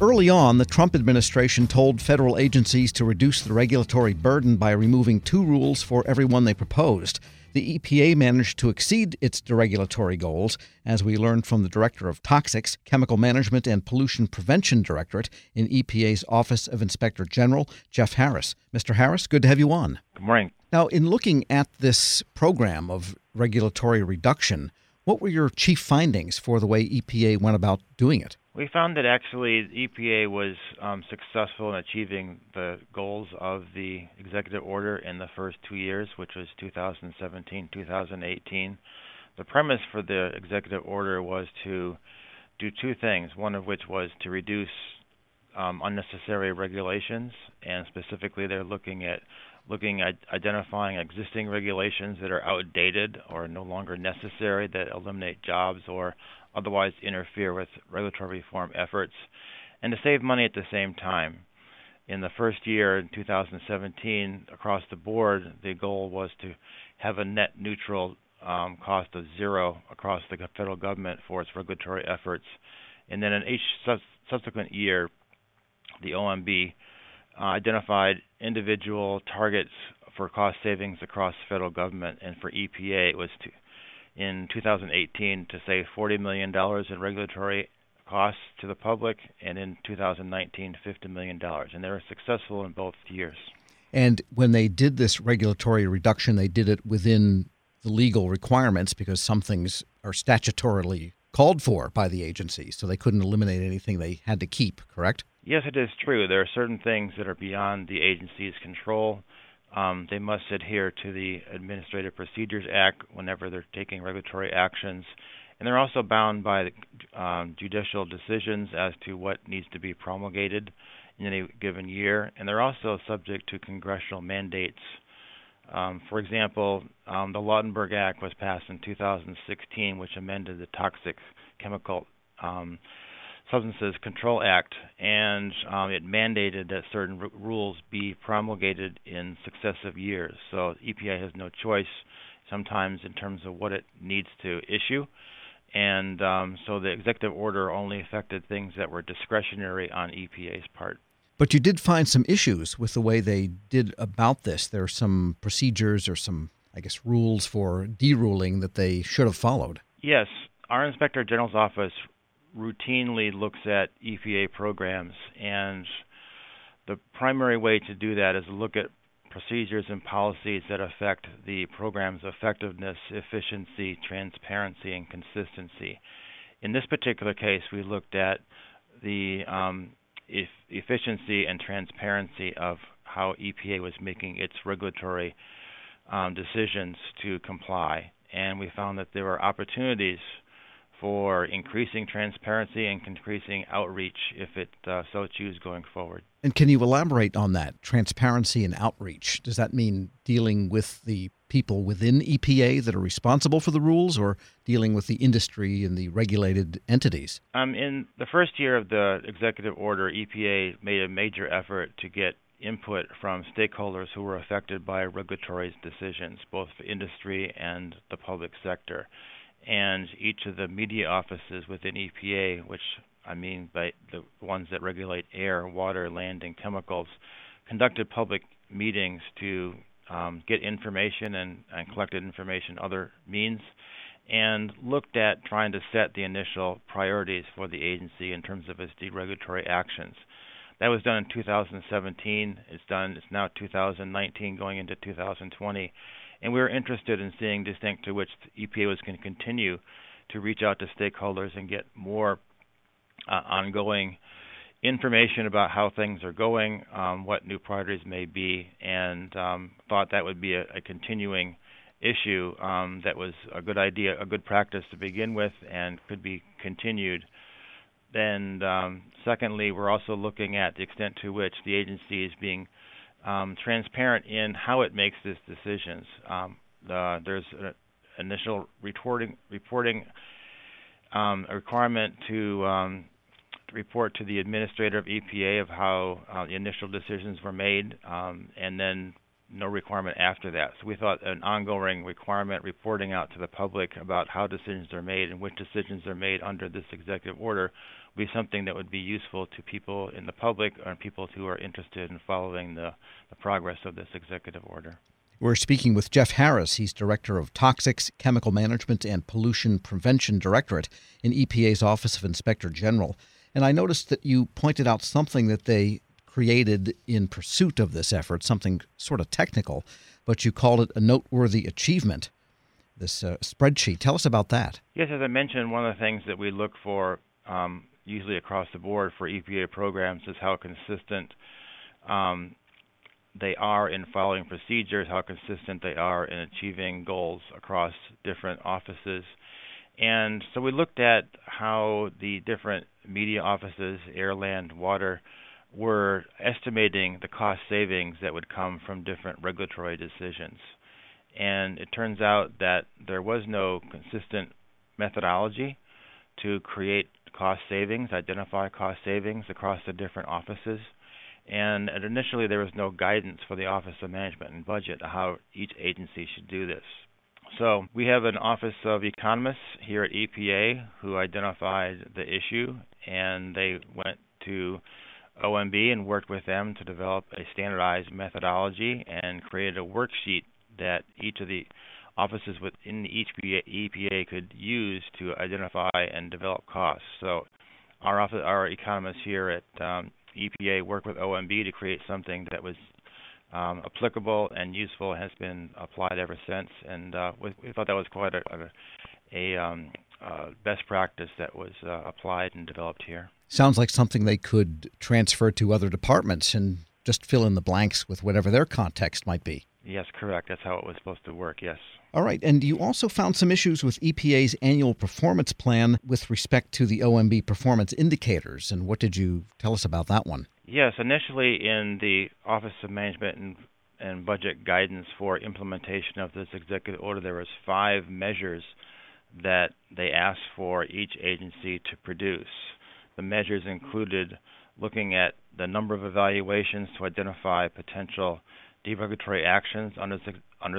Early on, the Trump administration told federal agencies to reduce the regulatory burden by removing two rules for every one they proposed. The EPA managed to exceed its deregulatory goals, as we learned from the Director of Toxics, Chemical Management and Pollution Prevention Directorate in EPA's Office of Inspector General, Jeff Harris. Mr. Harris, good to have you on. Good morning. Now, in looking at this program of regulatory reduction, what were your chief findings for the way EPA went about doing it? We found that actually the EPA was successful in achieving the goals of the executive order in the first 2 years, which was 2017, 2018. The premise for the executive order was to do two things, one of which was to reduce unnecessary regulations, and specifically they're looking at identifying existing regulations that are outdated or no longer necessary, that eliminate jobs or otherwise interfere with regulatory reform efforts, and to save money at the same time. In the first year, in 2017, across the board, the goal was to have a net neutral cost of zero across the federal government for its regulatory efforts. And then in each subsequent year, the OMB identified individual targets for cost savings across the federal government, and for EPA it was in 2018 to save $40 million in regulatory costs to the public, and in 2019, $50 million. And they were successful in both years. And when they did this regulatory reduction, they did it within the legal requirements, because some things are statutorily called for by the agency, so they couldn't eliminate anything they had to keep, correct? Yes, it is true. There are certain things that are beyond the agency's control. They must adhere to the Administrative Procedures Act whenever they're taking regulatory actions, and they're also bound by judicial decisions as to what needs to be promulgated in any given year, and they're also subject to congressional mandates. For example, the Lautenberg Act was passed in 2016, which amended the Toxic Chemical Substances Control Act, and it mandated that certain rules be promulgated in successive years. So EPA has no choice sometimes in terms of what it needs to issue, and so the executive order only affected things that were discretionary on EPA's part. But you did find some issues with the way they did about this. There are some procedures or some, I guess, rules for deruling that they should have followed. Yes. Our Inspector General's office routinely looks at EPA programs, and the primary way to do that is to look at procedures and policies that affect the program's effectiveness, efficiency, transparency, and consistency. In this particular case, we looked at the efficiency and transparency of how EPA was making its regulatory decisions to comply. And we found that there were opportunities for increasing transparency and increasing outreach if it so choose going forward. And can you elaborate on that, transparency and outreach? Does that mean dealing with the people within EPA that are responsible for the rules, or dealing with the industry and the regulated entities? In the first year of the executive order, EPA made a major effort to get input from stakeholders who were affected by regulatory decisions, both for industry and the public sector. And each of the media offices within EPA, which I mean by the ones that regulate air, water, land, and chemicals, conducted public meetings to get information and collected information other means, and looked at trying to set the initial priorities for the agency in terms of its deregulatory actions. That was done in 2017. It's now 2019, going into 2020. And we were interested in seeing the extent to which the EPA was going to continue to reach out to stakeholders and get more ongoing information about how things are going, what new priorities may be, and thought that would be a continuing issue that was a good idea, a good practice to begin with, and could be continued. Then, secondly, we're also looking at the extent to which the agency is being transparent in how it makes these decisions. There's an initial reporting requirement to report to the administrator of EPA of how the initial decisions were made, and then no requirement after that. So we thought an ongoing requirement reporting out to the public about how decisions are made and which decisions are made under this executive order would be something that would be useful to people in the public or people who are interested in following the progress of this executive order. We're speaking with Jeff Harris. He's Director of Toxics, Chemical Management, and Pollution Prevention Directorate in EPA's Office of Inspector General. And I noticed that you pointed out something that they created in pursuit of this effort, something sort of technical, but you called it a noteworthy achievement, this spreadsheet. Tell us about that. Yes, as I mentioned, one of the things that we look for usually across the board for EPA programs is how consistent they are in following procedures, how consistent they are in achieving goals across different offices. And so we looked at how the different media offices, air, land, water, were estimating the cost savings that would come from different regulatory decisions. And it turns out that there was no consistent methodology to create cost savings, identify cost savings across the different offices. And initially, there was no guidance for the Office of Management and Budget on how each agency should do this. So we have an Office of Economists here at EPA who identified the issue, and they went to OMB and worked with them to develop a standardized methodology and created a worksheet that each of the offices within each EPA could use to identify and develop costs. So our economists here at EPA worked with OMB to create something that was applicable and useful, has been applied ever since, and we thought that was quite a best practice that was applied and developed here. Sounds like something they could transfer to other departments and just fill in the blanks with whatever their context might be. Yes, correct. That's how it was supposed to work, yes. All right. And you also found some issues with EPA's annual performance plan with respect to the OMB performance indicators. And what did you tell us about that one? Yes. Initially, in the Office of Management and Budget guidance for implementation of this executive order, there was 5 measures that they asked for each agency to produce. The measures included looking at the number of evaluations to identify potential deregulatory actions under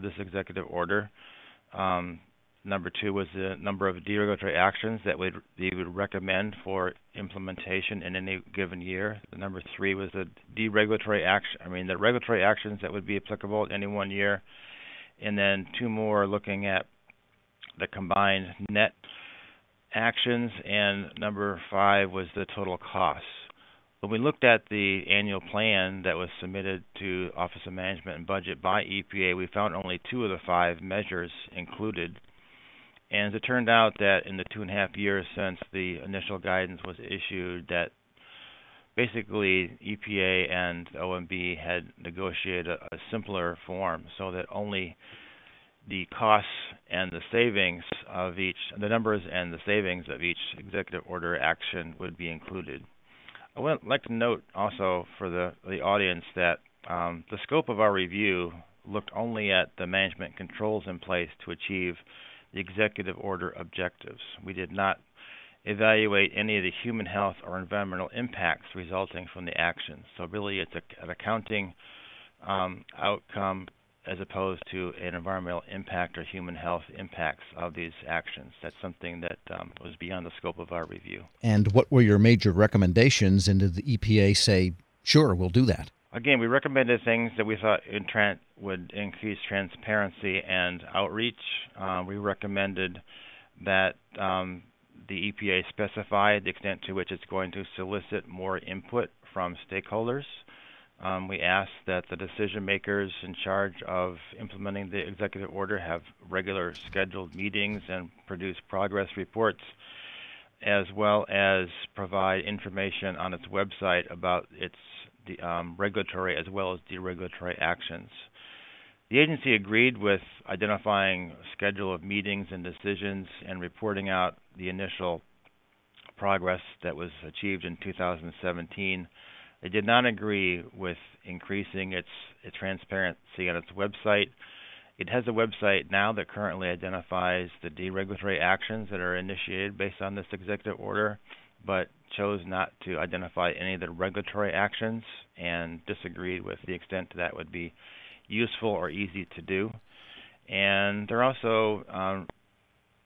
this executive order. Number 2 was the number of deregulatory actions that they would recommend for implementation in any given year. The number 3 was the regulatory actions that would be applicable in any one year, and then 2 more looking at the combined net actions, and number 5 was the total costs. When we looked at the annual plan that was submitted to Office of Management and Budget by EPA, we found only 2 of the 5 measures included. And it turned out that in the 2.5 years since the initial guidance was issued, that basically EPA and OMB had negotiated a simpler form so that only the costs and the savings of each, the numbers and the savings of each executive order action would be included. I would like to note also for the audience that the scope of our review looked only at the management controls in place to achieve the executive order objectives. We did not evaluate any of the human health or environmental impacts resulting from the actions. So really it's an accounting outcome as opposed to an environmental impact or human health impacts of these actions. That's something that was beyond the scope of our review. And what were your major recommendations, and did the EPA say, sure, we'll do that? Again, we recommended things that we thought would increase transparency and outreach. We recommended that the EPA specify the extent to which it's going to solicit more input from stakeholders. We ask that the decision makers in charge of implementing the executive order have regular scheduled meetings and produce progress reports, as well as provide information on its website about its regulatory as well as deregulatory actions. The agency agreed with identifying a schedule of meetings and decisions and reporting out the initial progress that was achieved in 2017. They did not agree with increasing its transparency on its website. It has a website now that currently identifies the deregulatory actions that are initiated based on this executive order, but chose not to identify any of the regulatory actions and disagreed with the extent that would be useful or easy to do. And they're also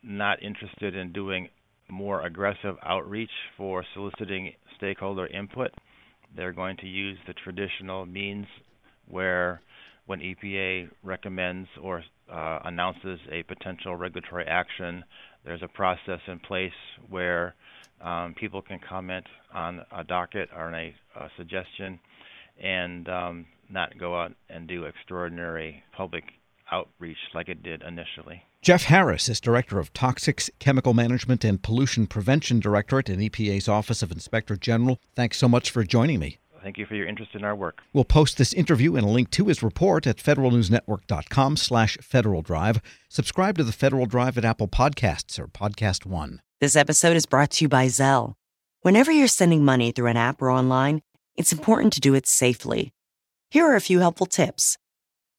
not interested in doing more aggressive outreach for soliciting stakeholder input. They're going to use the traditional means where when EPA recommends or announces a potential regulatory action, there's a process in place where people can comment on a docket or on a suggestion and not go out and do extraordinary public outreach like it did initially. Jeff Harris is Director of Toxics, Chemical Management and Pollution Prevention Directorate in EPA's Office of Inspector General. Thanks so much for joining me. Thank you for your interest in our work. We'll post this interview and a link to his report at federalnewsnetwork.com/Federal Drive. Subscribe to the Federal Drive at Apple Podcasts or Podcast One. This episode is brought to you by Zelle. Whenever you're sending money through an app or online, it's important to do it safely. Here are a few helpful tips.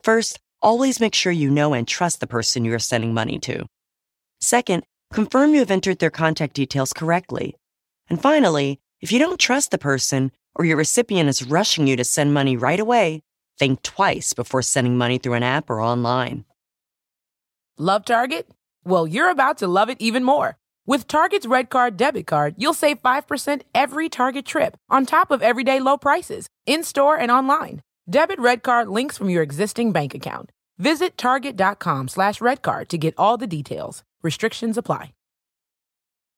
First, always make sure you know and trust the person you are sending money to. Second, confirm you have entered their contact details correctly. And finally, if you don't trust the person or your recipient is rushing you to send money right away, think twice before sending money through an app or online. Love Target? Well, you're about to love it even more. With Target's Red Card debit card, you'll save 5% every Target trip on top of everyday low prices, in-store and online. Debit Red Card links from your existing bank account. Visit target.com/redcard to get all the details. Restrictions apply.